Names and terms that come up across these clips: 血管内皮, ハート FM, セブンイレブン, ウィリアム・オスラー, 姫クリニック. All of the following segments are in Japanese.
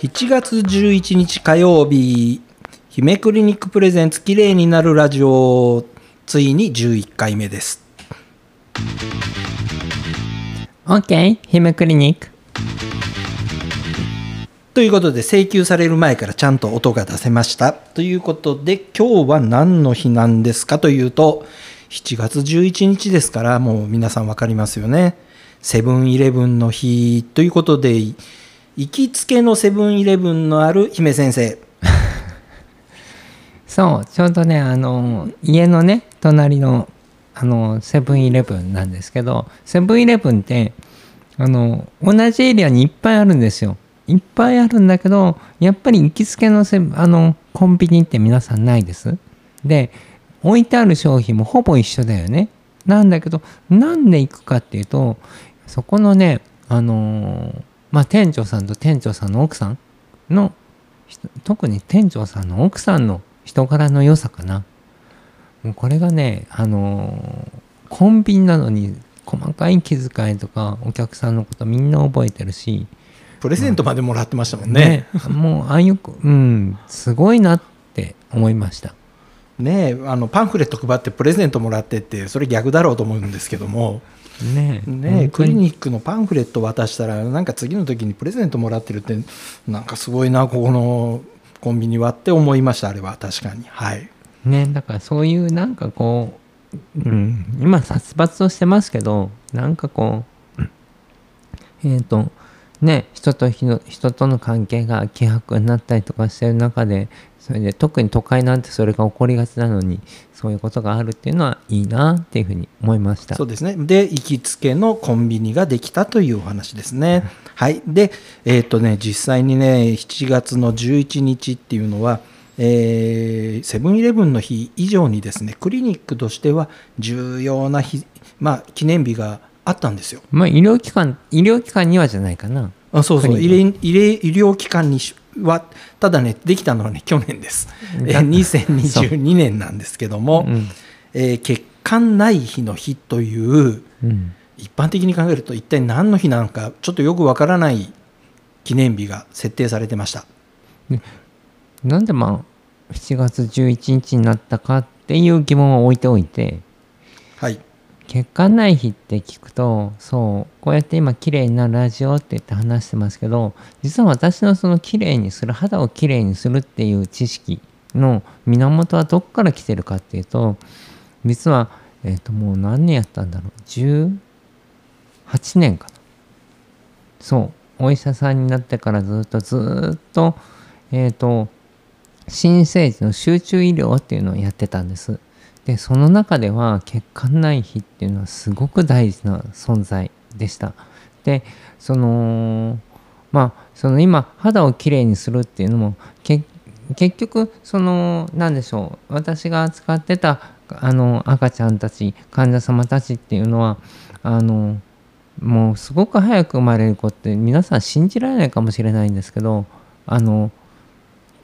7月11日火曜日、姫クリニックプレゼンツきれいになるラジオ、ついに11回目です。 OK 姫クリニックということで、請求される前からちゃんと音が出せましたということで、今日は何の日なんですかというと、7月11日ですから、もう皆さん分かりますよね。セブンイレブンの日ということで、行きつけのセブンイレブンのある姫先生そう、ちょうどね、家のね隣のセブンイレブンなんですけど、セブンイレブンって同じエリアにいっぱいあるんですよ。いっぱいあるんだけど、やっぱり行きつけのコンビニって皆さんないです。で、置いてある商品もほぼ一緒だよね。なんだけど、なんで行くかっていうと、そこのね店長さんと店長さんの奥さんの、特に店長さんの奥さんの人柄の良さかな。もうこれがね、コンビニなのに細かい気遣いとか、お客さんのことみんな覚えてるし、プレゼントまでもらってましたもんね。もうああいう、すごいなって思いました。ねえ、パンフレット配ってプレゼントもらってって、それ逆だろうと思うんですけども、ねえクリニックのパンフレット渡したら、なんか次の時にプレゼントもらってるって、なんかすごいなここのコンビニはって思いました。あれは確かに、はいね、だからそういうなんかこう、今殺伐をしてますけど、なんかこうね、人との関係が希薄になったりとかしてる中で、それで特に都会なんてそれが起こりがちなのに、そういうことがあるっていうのはいいなっていうふうに思いました。そうですね。で、行きつけのコンビニができたというお話ですね。はい。で、実際にね、7月の11日っていうのは、セブンイレブンの日以上にですね、クリニックとしては重要な日、記念日があったんですよ。医療機関にはじゃないかな。あ、そうそう、医療機関にはただね、できたのはね去年です。2022年なんですけども、血管ない日の日という、一般的に考えると一体何の日なのかちょっとよくわからない記念日が設定されてました。なんで7月11日になったかっていう疑問を置いておいて、はい。血管ない日って聞くと、そうこうやって今綺麗になるラジオって言って話してますけど、実は私のその綺麗にする、肌を綺麗にするっていう知識の源はどこから来てるかっていうと、実は、もう何年やったんだろう、18年かな。そうお医者さんになってからずっと、新生児の集中医療っていうのをやってたんです。で、その中では血管内皮っていうのはすごく大事な存在でした。で、その今肌をきれいにするっていうのも、結局何でしょう、私が扱ってた赤ちゃんたち、患者様たちっていうのはもうすごく早く生まれる子って、皆さん信じられないかもしれないんですけど、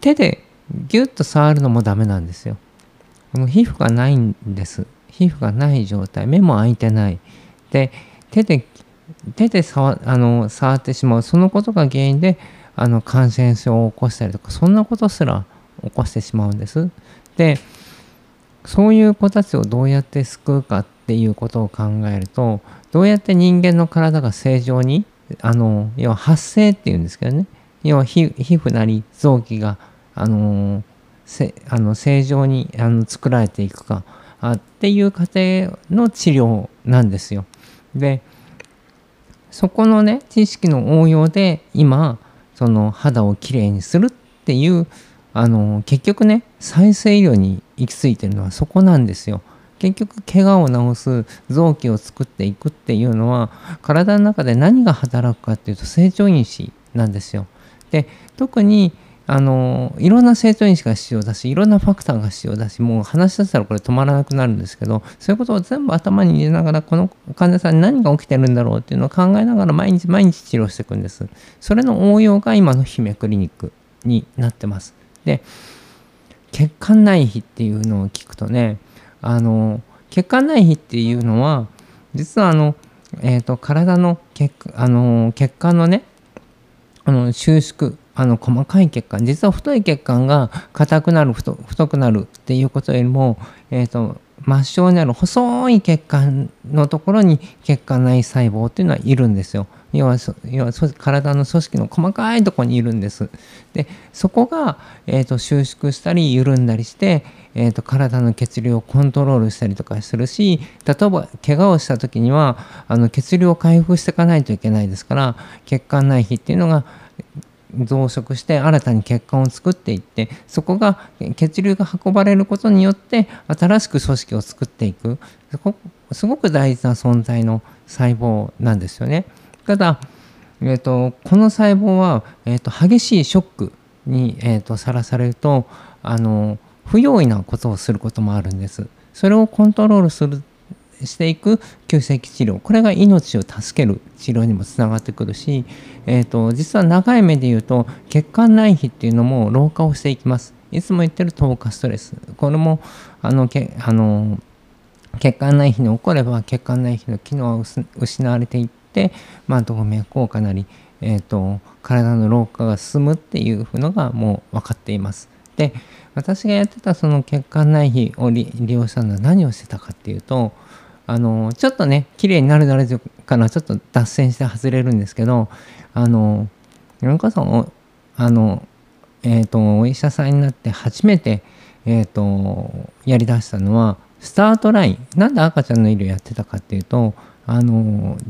手でギュッと触るのもダメなんですよ。この皮膚がないんです。皮膚がない状態、目も開いてない。で、手で触ってしまう。そのことが原因で感染症を起こしたりとか、そんなことすら起こしてしまうんです。で、そういう子たちをどうやって救うかっていうことを考えると、どうやって人間の体が正常に、要は発生っていうんですけどね。要は皮膚なり臓器が正常に作られていくかっていう過程の治療なんですよ。で、そこのね知識の応用で、今その肌をきれいにするっていう、結局ね再生医療に行き着いてるのはそこなんですよ。結局怪我を治す、臓器を作っていくっていうのは、体の中で何が働くかっていうと成長因子なんですよ。で、特にいろんな成長因子が必要だし、いろんなファクターが必要だし、もう話し出したらこれ止まらなくなるんですけど、そういうことを全部頭に入れながら、この患者さんに何が起きてるんだろうっていうのを考えながら、毎日毎日治療していくんです。それの応用が今の姫クリニックになってます。で、血管内皮っていうのを聞くとね、血管内皮っていうのは実は体の血管のね収縮細かい血管、実は太い血管が硬くなる 太くなるっていうことよりも、末梢にある細い血管のところに血管内細胞っていうのはいるんですよ。要は体の組織の細かいところにいるんです。でそこが、収縮したり緩んだりして、体の血流をコントロールしたりとかするし、例えば怪我をした時には血流を回復していかないといけないですから、血管内皮っていうのが増殖して新たに血管を作っていって、そこが血流が運ばれることによって新しく組織を作っていく、すごく大事な存在の細胞なんですよね。ただ、この細胞は、激しいショックにさらされると不用意なことをすることもあるんです。それをコントロールしていく急性期治療、これが命を助ける治療にもつながってくるし、実は長い目で言うと血管内皮っていうのも老化をしていきます。いつも言ってる糖化ストレス、これも血管内皮に起これば血管内皮の機能は失われていって、動脈硬化なり、体の老化が進むっていうのがもう分かっています。で私がやってたその血管内皮を利用したのは何をしてたかっていうと、ちょっとね綺麗になるなるからちょっと脱線して外れるんですけど、米川さんお医者さんになって初めて、やりだしたのはスタートライン。なんで赤ちゃんの医療やってたかっていうと、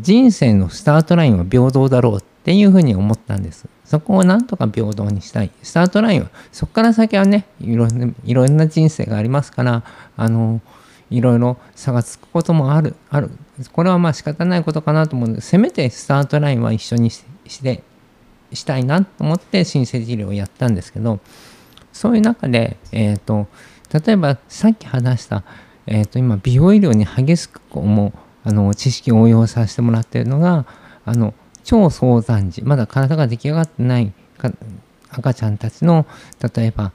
人生のスタートラインは平等だろうっていうふうに思ったんです。そこをなんとか平等にしたい。スタートラインはそこから先はねいろんな人生がありますから、いろいろ差がつくこともある。これはまあ仕方ないことかなと思うので、せめてスタートラインは一緒にしたいなと思って新生治療をやったんですけど、そういう中で、例えばさっき話した、今美容医療に激しくも知識を応用させてもらっているのが超早産児、まだ体が出来上がってない赤ちゃんたちの例えば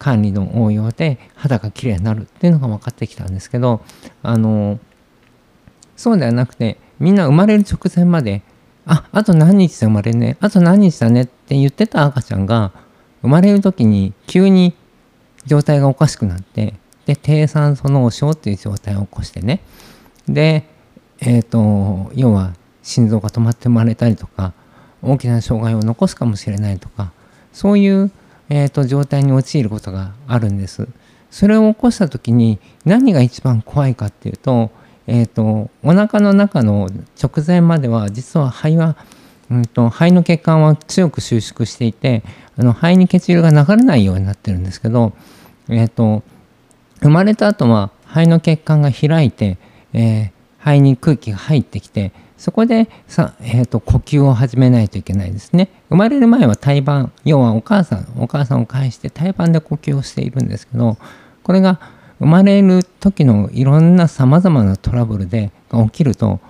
管理の応用で肌がきれいになるっていうのが分かってきたんですけど、そうではなくて、みんな生まれる直前まであと何日で生まれるね、あと何日だねって言ってた赤ちゃんが生まれる時に急に状態がおかしくなって、で低酸素脳症っていう状態を起こしてね、で要は心臓が止まって生まれたりとか大きな障害を残すかもしれないとか、そういう状態に陥ることがあるんです。それを起こした時に何が一番怖いかっていうと、お腹の中の直前までは実は肺の血管は強く収縮していて、肺に血流が流れないようになってるんですけど、生まれた後は肺の血管が開いて、肺に空気が入ってきて、そこで呼吸を始めないといけないですね。生まれる前は胎盤、要はお母さんを介して胎盤で呼吸をしているんですけど、これが生まれる時のいろんなさまざまなトラブルが起きると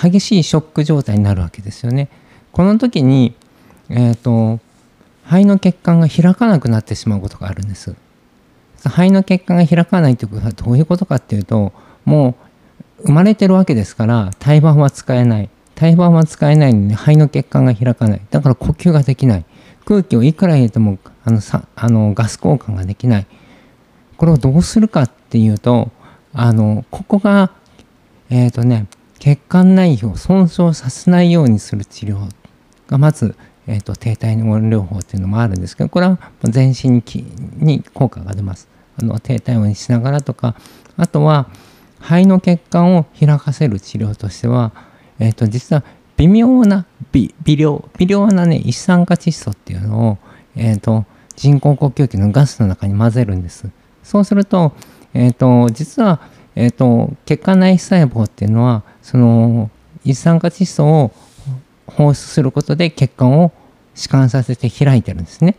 激しいショック状態になるわけですよね。この時に、肺の血管が開かなくなってしまうことがあるんです。肺の血管が開かないということはどういうことかっていうと、もう生まれてるわけですから胎盤は使えないので肺の血管が開かない、だから呼吸ができない、空気をいくら入れてもガス交換ができない。これをどうするかっていうと、ここが血管内皮を損傷させないようにする治療がまず、低体温療法っていうのもあるんですけど、これは全身に効果が出ます。低体温にしながらとか、あとは肺の血管を開かせる治療としては、実は微妙な微量なね一酸化窒素っていうのを、人工呼吸器のガスの中に混ぜるんです。そうすると、実は、血管内細胞っていうのはその一酸化窒素を放出することで血管を弛緩させて開いてるんですね。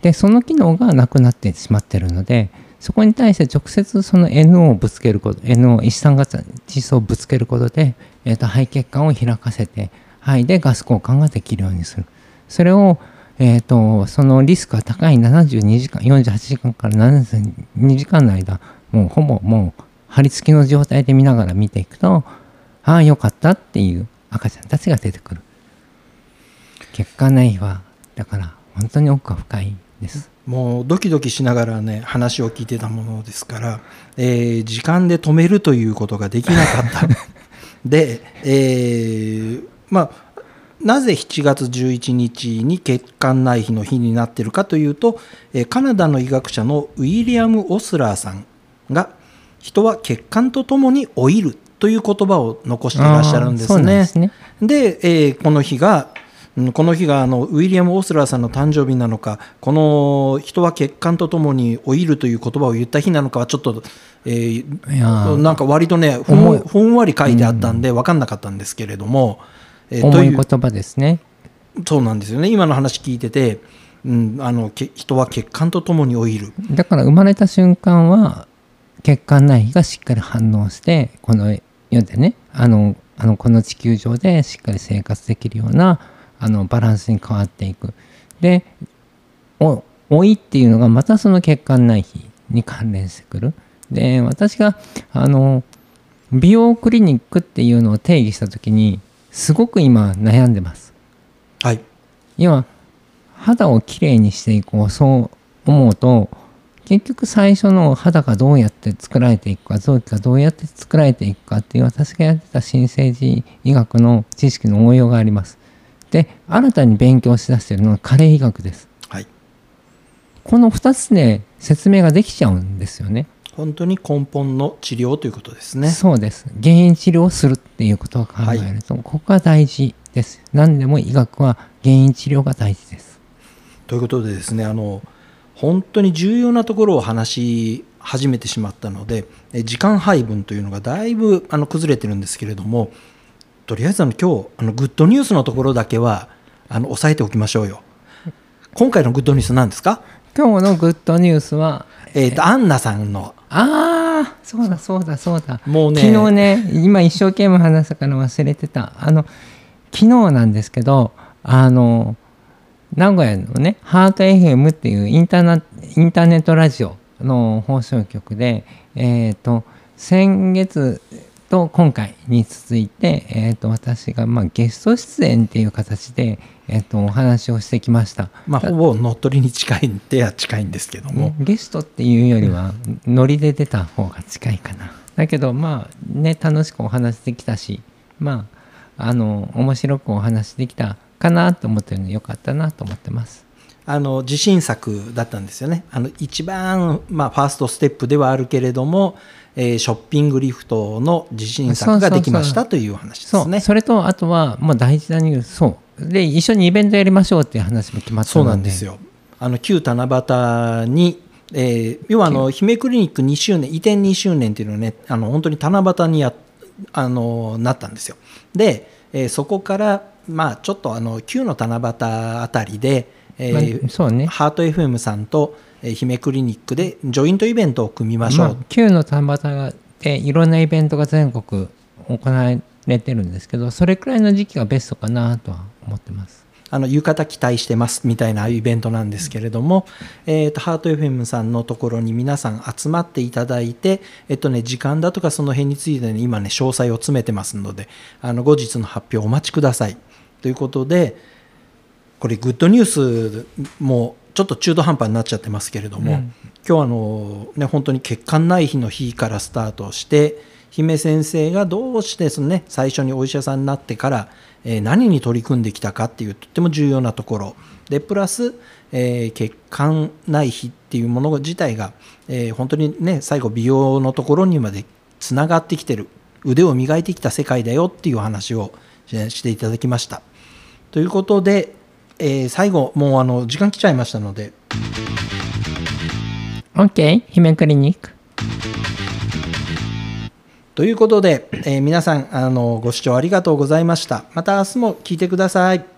でその機能がなくなってしまってるので、そこに対して直接その NO をぶつけること、NO 一酸化窒素をぶつけることで、肺血管を開かせて肺でガス交換ができるようにする。それを、そのリスクが高い72時間48時間から72時間の間、もうほぼもう張り付きの状態で見ながら見ていくと、ああよかったっていう赤ちゃんたちが出てくる。血管内はだから本当に奥が深いです。もうドキドキしながらね話を聞いてたものですから、時間で止めるということができなかったで、まあなぜ7月11日に血管内皮の日になっているかというと、カナダの医学者のウィリアム・オスラーさんが人は血管とともに老いるという言葉を残していらっしゃるんですね。そうなんですね。で、この日がウィリアム・オスラーさんの誕生日なのか、この人は血管とともに老いるという言葉を言った日なのかはちょっと、なんか割とねふんわり書いてあったんで分かんなかったんですけれども、重い言葉ですね。そうなんですよね。今の話聞いてて、人は血管とともに老いる。だから生まれた瞬間は血管内皮がしっかり反応してこの世でね、この地球上でしっかり生活できるようなバランスに変わっていく。で、老いっていうのがまたその血管内皮に関連してくる。で、私が美容クリニックっていうのを定義した時にすごく今悩んでます。はい。今肌をきれいにしていこう、そう思うと結局最初の肌がどうやって作られていくか、臓器がどうやって作られていくかっていう私がやってた新生児医学の知識の応用があります。で、新たに勉強しだしているのは加齢医学です。はい。この2つで説明ができちゃうんですよね。本当に根本の治療ということですね。そうです。原因治療をするっていうことを考えると、はい、ここが大事です。何でも医学は原因治療が大事です。ということでですね、本当に重要なところを話し始めてしまったので、時間配分というのがだいぶ崩れてるんですけれども、とりあえず今日グッドニュースのところだけは押さえておきましょうよ。今回のグッドニュース何ですか？今日のグッドニュースはアンナさんのそうだもうね、昨日ね今一生懸命話したから忘れてた。昨日なんですけど名古屋のねハート FM っていうインターネットラジオの放送局で、先月と今回に続いて、私がゲスト出演っていう形で、お話をしてきました。ほぼ乗っ取りに近いんでは近いんですけども、ゲストっていうよりはノリで出た方が近いかな。だけど楽しくお話できたし、面白くお話できたかなと思ってるのでよかったなと思ってます。自信作だったんですよね。一番、ファーストステップではあるけれども、ショッピングリフトの自信作ができましたという話ですね。それとあとは大事なニュースで一緒にイベントやりましょうっていう話も決まったので。そうなんですよ。旧七夕に、要は姫クリニック2周年移転2周年っていうのをね本当に七夕になったんですよ。で、そこからちょっと旧の七夕あたりでそうね、ハート FM さんと姫クリニックでジョイントイベントを組みましょう。旧の七夕でいろんなイベントが全国行われてるんですけど、それくらいの時期がベストかなとは思ってます。浴衣期待してますみたいなイベントなんですけれども、ハート FM さんのところに皆さん集まっていただいて、時間だとかその辺について、今ね詳細を詰めてますので後日の発表お待ちくださいということで、これグッドニュースもちょっと中途半端になっちゃってますけれども、今日本当に血管内皮の日からスタートして、姫先生がどうして最初にお医者さんになってから何に取り組んできたかっていうとっても重要なところで、プラス血管内皮っていうもの自体が本当にね最後美容のところにまでつながってきてる、腕を磨いてきた世界だよっていう話をしていただきました。ということで最後もう時間来ちゃいましたので OK 姫クリニックということで、皆さんご視聴ありがとうございました。また明日も聞いてください。